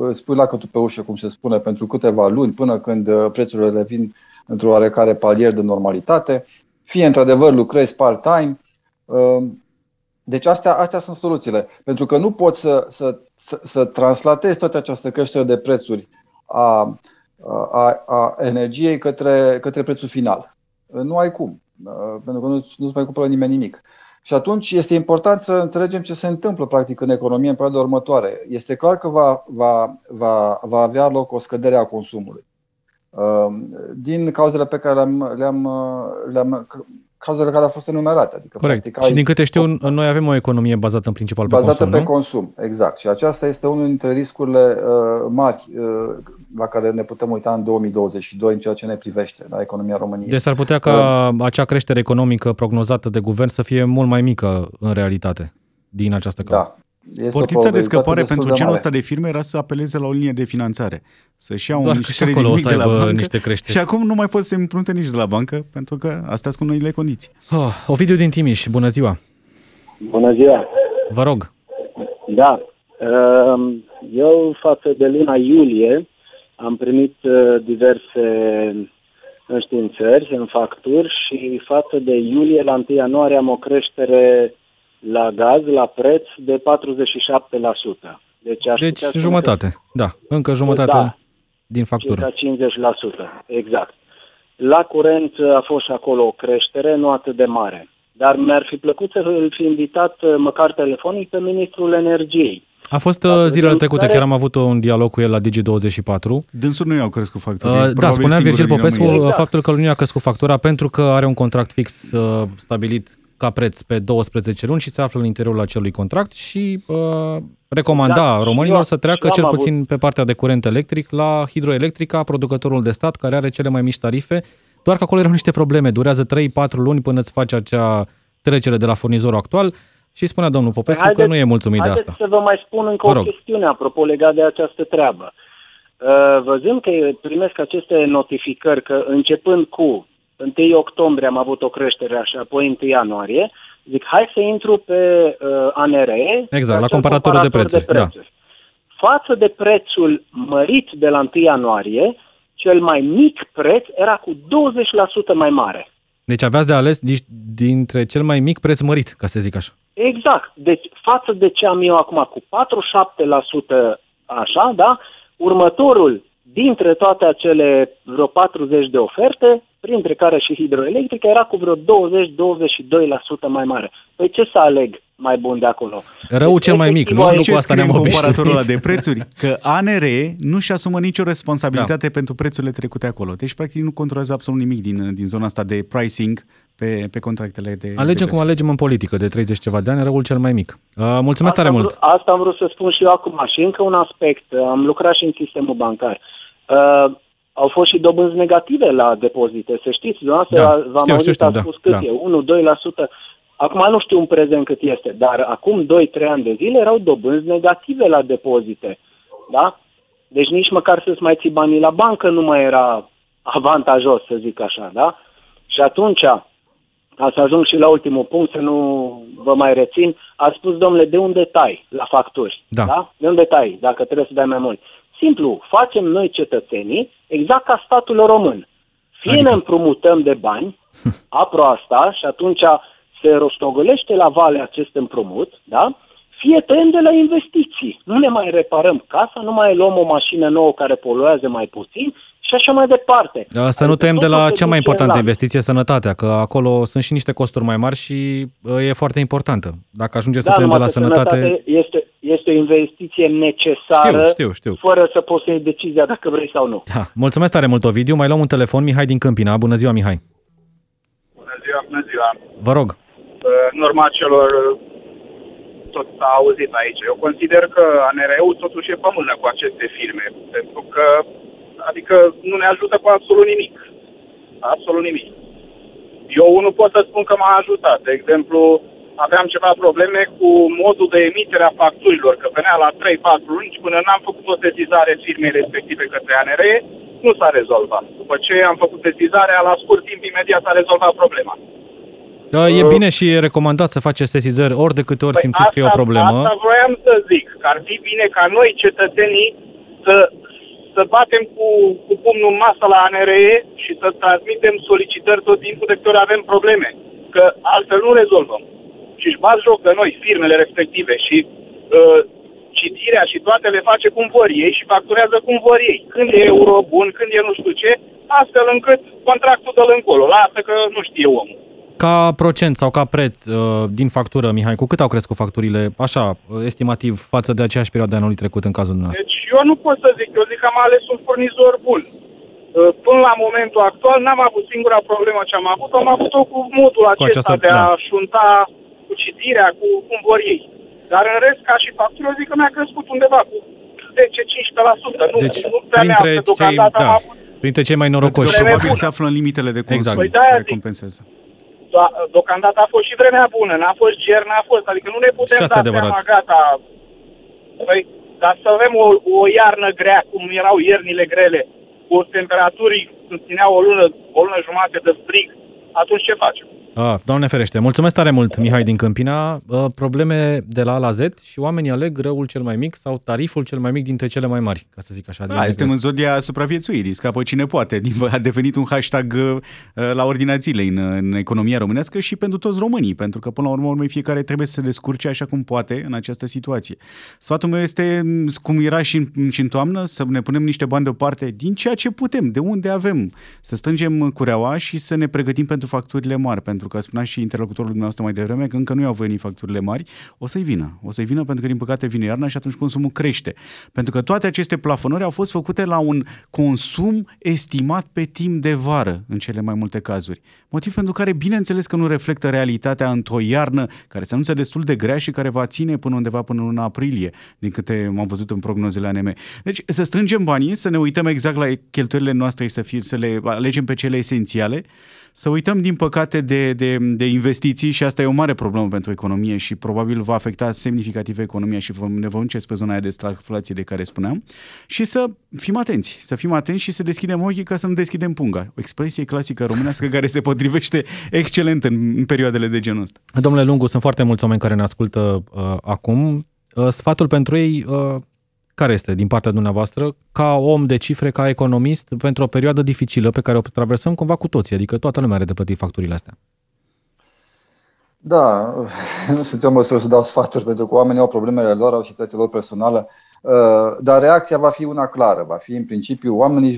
îți pui lacătul pe ușă, cum se spune, pentru câteva luni, până când prețurile revin într-o oarecare palier de normalitate, fie într-adevăr lucrezi part-time. Deci astea sunt soluțiile. Pentru că nu poți să translatezi toată această creștere de prețuri a energiei către prețul final. Nu ai cum, pentru că nu-ți mai cumpără nimeni nimic. Și atunci este important să înțelegem ce se întâmplă practic în economie în perioada următoare. Este clar că va avea loc o scădere a consumului. Din cauzele pe care le-am cauzele care au fost enumerate. Adică, corect. Practic, și din câte știu, noi avem o economie bazată în principal pe consum. Bazată pe consum, exact. Și aceasta este unul dintre riscurile mari la care ne putem uita în 2022 în ceea ce ne privește, la economia României. Deci s-ar putea ca acea creștere economică prognozată de guvern să fie mult mai mică în realitate din această cauză. Da. Portița de scăpare pentru genul ăsta de firme era să apeleze la o linie de finanțare, să-și iau un credit mic de la bancă și acum nu mai pot să împrunte nici de la bancă, pentru că astea sunt noile condiții. Ovidiu din Timiș, bună ziua! Bună ziua! Vă rog! Da, eu față de luna iulie am primit diverse în țări, în facturi, și față de iulie, la 1 ianuarie, am o creștere la gaz, la preț, de 47%. Deci jumătate, da, încă jumătate din factură. 50%, exact. La curent a fost și acolo o creștere, nu atât de mare. Dar mi-ar fi plăcut să îl fi invitat, măcar telefonic, pe Ministrul Energiei. A fost zilele trecute, chiar am avut un dialog cu el la Digi24. Dânsul nu i-au crescut factura. Da, spunea Virgil Popescu faptul că nu i-a crescut factura pentru că are un contract fix stabilit ca preț pe 12 luni și se află în interiorul acelui contract și recomanda românilor să treacă cel puțin pe partea de curent electric la Hidroelectrica, producătorul de stat care are cele mai mici tarife, doar că acolo erau niște probleme. Durează 3-4 luni până îți faci acea trecere de la furnizorul actual. Și spunea domnul Popescu că nu e mulțumit de asta. Haideți să vă mai spun încă o chestiune, apropo, legat de această treabă. Văzând că primesc aceste notificări că începând cu 1 octombrie am avut o creștere și apoi 1 ianuarie, zic, hai să intru pe ANRE. Exact, la comparatorul de prețuri. Față de prețul mărit de la 1 ianuarie, cel mai mic preț era cu 20% mai mare. Deci aveați de ales dintre cel mai mic preț mărit, ca să zic așa. Exact. Deci față de ce am eu acum cu 47%, așa, da, următorul dintre toate acele vreo 40 de oferte, printre care și Hidroelectrica, era cu vreo 20-22% mai mare. Păi ce să aleg mai bun de acolo? Rău cel mai mic, nu? Ce scrie în comparatorul ăla de prețuri? Că ANRE nu și asumă nicio responsabilitate pentru prețurile trecute acolo. Deci, practic, nu controlează absolut nimic din zona asta de pricing pe contractele de... Alegem cum alegem în politică, de 30 ceva de ani, răul cel mai mic. Mulțumesc tare mult! Asta am vrut să spun și eu acum. Și încă un aspect. Am lucrat și în sistemul bancar. Au fost și dobânzi negative la depozite, să știți, dumneavoastră, v-am auzit, a spus cât e, 1-2%. Acum nu știu în prezent cât este, dar acum 2-3 ani de zile erau dobânzi negative la depozite, da? Deci nici măcar să-ți mai ții banii la bancă nu mai era avantajos, să zic așa, da? Și atunci, să ajung și la ultimul punct, să nu vă mai rețin, a spus, domnule, de unde tai la facturi, da? De unde tai, dacă trebuie să dai mai mult? Simplu, facem noi cetățenii exact ca statul român. Fie ne împrumutăm de bani, apro asta, și atunci se rostogolește la vale acest împrumut, da? Fie tăiem de la investiții. Nu ne mai reparăm casa, nu mai luăm o mașină nouă care poluează mai puțin și așa mai departe. Da, să nu tăiem de la cea mai importantă investiție, sănătatea, că acolo sunt și niște costuri mai mari și e foarte importantă. Dacă ajungem să tăiem de la sănătate... Este o investiție necesară, știu. Fără să poți să iei decizia dacă vrei sau nu. Da. Mulțumesc tare mult, Ovidiu. Mai luăm un telefon. Mihai din Câmpina. Bună ziua, Mihai. Bună ziua. Vă rog. În urma celor tot s-a auzit aici. Eu consider că ANR-ul totuși e pămână cu aceste firme, pentru că, adică, nu ne ajută cu absolut nimic. Absolut nimic. Eu unul pot să spun că m-a ajutat. De exemplu, aveam ceva probleme cu modul de emitere a facturilor, că venea la 3-4 luni până n-am făcut o sesizare firmei respective către ANRE, nu s-a rezolvat. După ce am făcut sesizarea, la scurt timp, imediat s-a rezolvat problema. E bine și e recomandat să faceți sesizări ori de câte ori simțiți că e o problemă. Asta vroiam să zic, că ar fi bine ca noi, cetățenii, să batem cu pumnul în masă la ANRE și să transmitem solicitări tot timpul de câte ori avem probleme, că altfel nu rezolvăm. Și își bat joc de noi, firmele respective, și citirea și toate le face cum vor ei și facturează cum vor ei. Când e euro bun, când e nu știu ce, astfel încât contractul dă-l încolo. Lasă că nu știe omul. Ca procent sau ca preț din factură, Mihai, cu cât au crescut facturile, așa, estimativ, față de aceeași perioadă anului trecut în cazul dumneavoastră? Deci eu nu pot să zic. Eu zic că am ales un furnizor bun. Până la momentul actual n-am avut singura problemă ce am avut. Am avut-o cu modul acesta de a șunta... cu citirea, cu cum vor ei. Dar în rest, ca și factură, zic că mi-a crescut undeva cu 10-15%. Deci, printre cei mai norocoși. Probabil se află în limitele de consum care compensează. Deocamdată a fost și vremea bună, n-a fost ger, n-a fost. Adică nu ne putem da seama, gata. Păi, dar să avem o iarnă grea, cum erau iernile grele, cu temperaturi, când țineau o lună jumate de frig, atunci ce facem? Doamne ferește, mulțumesc tare mult, Mihai din Câmpina. Probleme de la A la Z și oamenii aleg răul cel mai mic sau tariful cel mai mic dintre cele mai mari, ca să zic așa. Da, suntem în zodia supraviețuirii, scapă cine poate. A devenit un hashtag la ordinea zilei în economia românească și pentru toți românii, pentru că până la urmă fiecare trebuie să se descurce așa cum poate în această situație. Sfatul meu este, cum era și în toamnă, să ne punem niște bani deoparte din ceea ce putem, de unde avem, să strângem cureaua și să ne pregătim pentru facturile mari, pentru că spunea și interlocutorul dumneavoastră mai devreme că încă nu i-au venit facturile mari, o să-i vină pentru că din păcate vine iarna și atunci consumul crește. Pentru că toate aceste plafonări au fost făcute la un consum estimat pe timp de vară în cele mai multe cazuri. Motiv pentru care bineînțeles că nu reflectă realitatea într-o iarnă care se anunță destul de grea și care va ține până în aprilie, din câte am văzut în prognozele ANME. Deci să strângem banii, să ne uităm exact la cheltuielile noastre, să le alegem pe cele esențiale. Să uităm, din păcate, de investiții și asta e o mare problemă pentru economie și probabil va afecta semnificativ economia și ne vom începe pe zona aia de stagflație de care spuneam. Și să fim atenți și să deschidem ochii ca să nu deschidem punga. O expresie clasică românească care se potrivește excelent în perioadele de genul ăsta. Domnule Lungu, sunt foarte mulți oameni care ne ascultă acum. Sfatul pentru ei... Care este din partea dumneavoastră, ca om de cifre, ca economist, pentru o perioadă dificilă pe care o traversăm cumva cu toții, adică toată lumea are de plătit facturile astea? Da, nu sunt eu măsură să dau sfaturi, pentru că oamenii au problemele lor, au situația lor personală, dar reacția va fi una clară, va fi în principiu, oamenii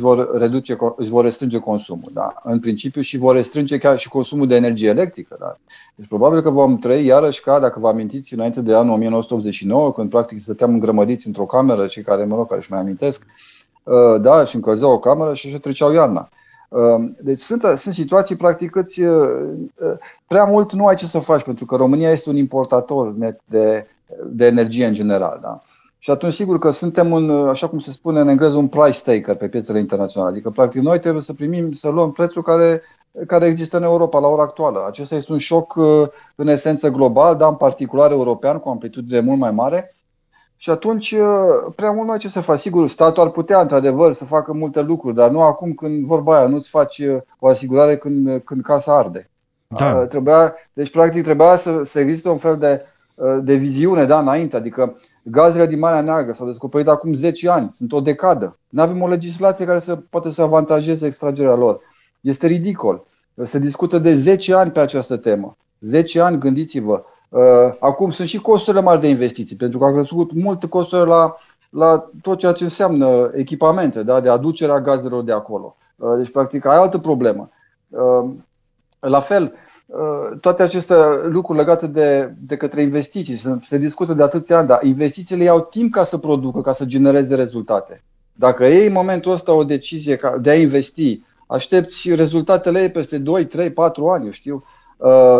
își vor restrânge consumul, da? În principiu și vor restrânge chiar și consumul de energie electrică. Da? Deci probabil că vom trăi iarăși ca, dacă vă amintiți, înainte de anul 1989, când practic stăteam îngrămădiți într-o cameră, cei care își mai amintesc, da, și încălzeau o cameră și așa treceau iarna. Deci sunt situații, practic, îți prea mult nu ai ce să faci, pentru că România este un importator net de energie în general. Da? Și atunci sigur că suntem, așa cum se spune în engleză, un price taker pe piețele internaționale. Adică, practic, noi trebuie să luăm prețul care există în Europa la ora actuală. Acesta este un șoc în esență global, dar în particular european, cu amplitudine mult mai mare. Și atunci, prea mult nu ai ce să faci. Sigur, statul ar putea, într-adevăr, să facă multe lucruri, dar nu acum când, vorba aia, nu-ți faci o asigurare când casa arde. Da. Trebuia să existe un fel de viziune, da, înainte. Adică gazele din Marea Neagră s-au descoperit acum 10 ani, sunt o decadă. Nu avem o legislație care poate să avantajeze extragerea lor. Este ridicol. Se discută de 10 ani pe această temă. 10 ani, gândiți-vă. Acum sunt și costurile mari de investiții, pentru că au crescut mult costurile la tot ceea ce înseamnă echipamente, da, de aducerea gazelor de acolo. Deci, practic, ai altă problemă. La fel, toate aceste lucruri legate de către investiții, se discută de atâția ani, dar investițiile iau timp ca să producă, ca să genereze rezultate. Dacă iei în momentul ăsta o decizie de a investi, aștepți rezultatele ei peste 2, 3, 4 ani, eu știu.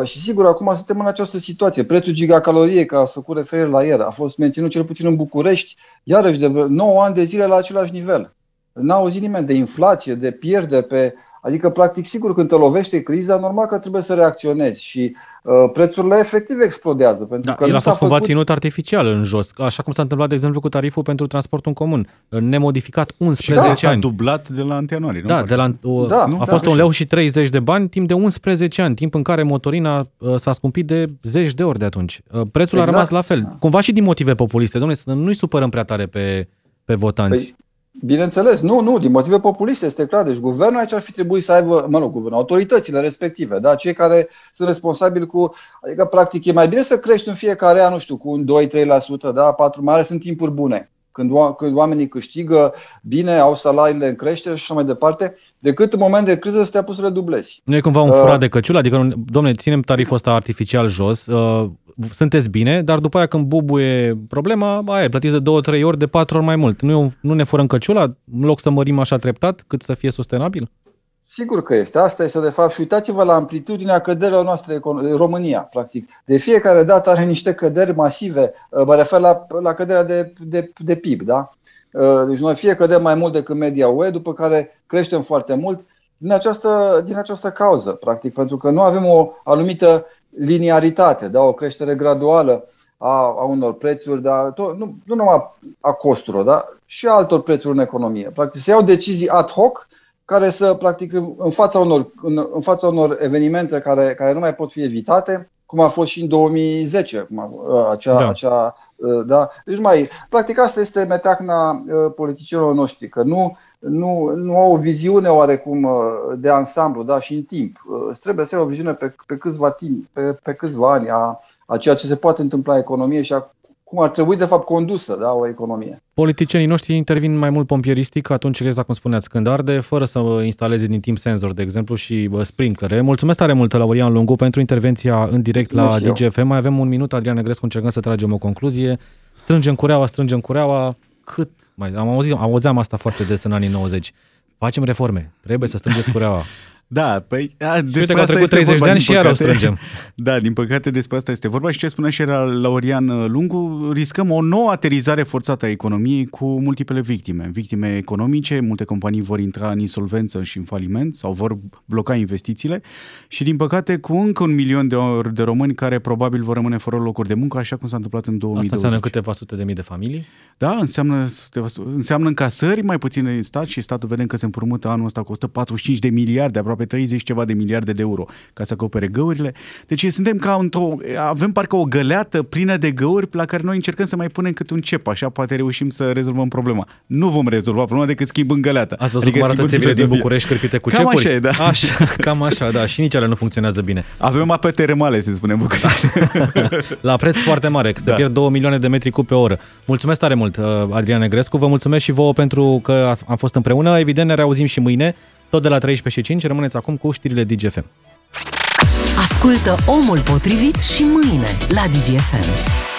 Și sigur, acum suntem în această situație. Prețul gigacaloriei, ca să fac referire la el, a fost menținut cel puțin în București, iarăși de 9 ani de zile la același nivel. N-a auzit nimeni de inflație, de pierderi pe... Adică, practic, sigur, când te lovește criza, normal că trebuie să reacționezi și prețurile efectiv explodează. Pentru că el a fost cumva ținut artificial în jos, așa cum s-a întâmplat, de exemplu, cu tariful pentru transportul în comun, nemodificat 11 ani. Și s-a dublat de la 1 ianuarie. A fost 1,30 lei de bani timp de 11 ani, timp în care motorina s-a scumpit de zeci de ori de atunci. Prețul a rămas la fel, cumva și din motive populiste. Dom'le, să nu-i supărăm prea tare pe votanți. Bineînțeles, nu, din motive populiste, este clar. Deci guvernul aici ar fi trebuit să aibă, autoritățile respective, da, cei care sunt responsabili adică practic e mai bine să crești în fiecare an, nu știu, cu un 2-3%, da, 4, mai ales în timpuri bune, când oamenii câștigă bine, au salariile în creștere și așa mai departe, decât în moment de criză să te apuci să le dublezi. Nu e cumva un furat de căciulă? Adică, dom'le, ținem tariful ăsta artificial jos, sunteți bine, dar după aia când bubuie problema, plătiți de 2-3 ori, de 4 ori mai mult. Nu ne furăm căciula în loc să mărim așa treptat cât să fie sustenabil? Sigur că este. Asta este de fapt. Și uitați-vă la amplitudinea căderilor noastre în România, practic. De fiecare dată are niște căderi masive, mă refer la căderea de PIB, da? Deci noi fie cădem mai mult decât media UE, după care creștem foarte mult din această cauză, practic, pentru că nu avem o anumită linearitate, da, o creștere graduală a unor prețuri, dar nu numai a costurilor, da, și a altor prețuri în economie. Practic se iau decizii ad hoc care să, practic, în fața unor evenimente care nu mai pot fi evitate, cum a fost și în 2010, deci mai, practic, asta este meteahna politicienilor noștri, că nu au o viziune oarecum de ansamblu, da, și în timp. Trebuie să ai o viziune pe câțiva ani a ceea ce se poate întâmpla în economie și a cum ar trebui, de fapt, condusă, da, o economie. Politicienii noștri intervin mai mult pompieristic atunci, exact cum spuneați, când arde, fără să instaleze din timp senzor, de exemplu, și sprinkler. Mulțumesc tare mult, Laurian Lungu, pentru intervenția în direct la Digi FM. Mai avem un minut, Adrian Negrescu, încercăm să tragem o concluzie. Strângem cureaua, cât mai... Auzeam asta foarte des în anii 90. Facem reforme, trebuie să strângeți cureaua. Da, păi despre asta este 30 vorba, de ani și iar o strângem. Da, din păcate despre asta este vorba și ce spunea și era Laurian Lungu, riscăm o nouă aterizare forțată a economiei cu multiple victime economice, multe companii vor intra în insolvență și în faliment sau vor bloca investițiile și din păcate cu încă 1 milion de români care probabil vor rămâne fără locuri de muncă, așa cum s-a întâmplat în 2020. Asta înseamnă câteva sute de mii de familii? Da, înseamnă încasări mai puține în stat și statul vedem că se împrumută anul ăsta cu 145 de miliarde, aproape 30 ceva de miliarde de euro ca să acopere găurile. Deci suntem avem parcă o găleată plină de găuri la care noi încercăm să mai punem cât un cep, așa poate reușim să rezolvăm problema. Nu vom rezolva problema decât schimbând găleata. Ați văzut cum arată țevile din București cârpite cu cam cepuri? Așa, da. Cam așa, da. Și nici alea nu funcționează bine. Avem ape termale, se spune, în București. La preț foarte mare, că se pierd 2 milioane de metri cub pe oră. Mulțumesc tare mult, Adrian Negrescu. Vă mulțumesc și vouă pentru că am fost împreună. Evident, ne reauzim și mâine. Tot de la 13:05, rămâneți acum cu știrile Digi FM. Ascultă Omul Potrivit și mâine la Digi FM.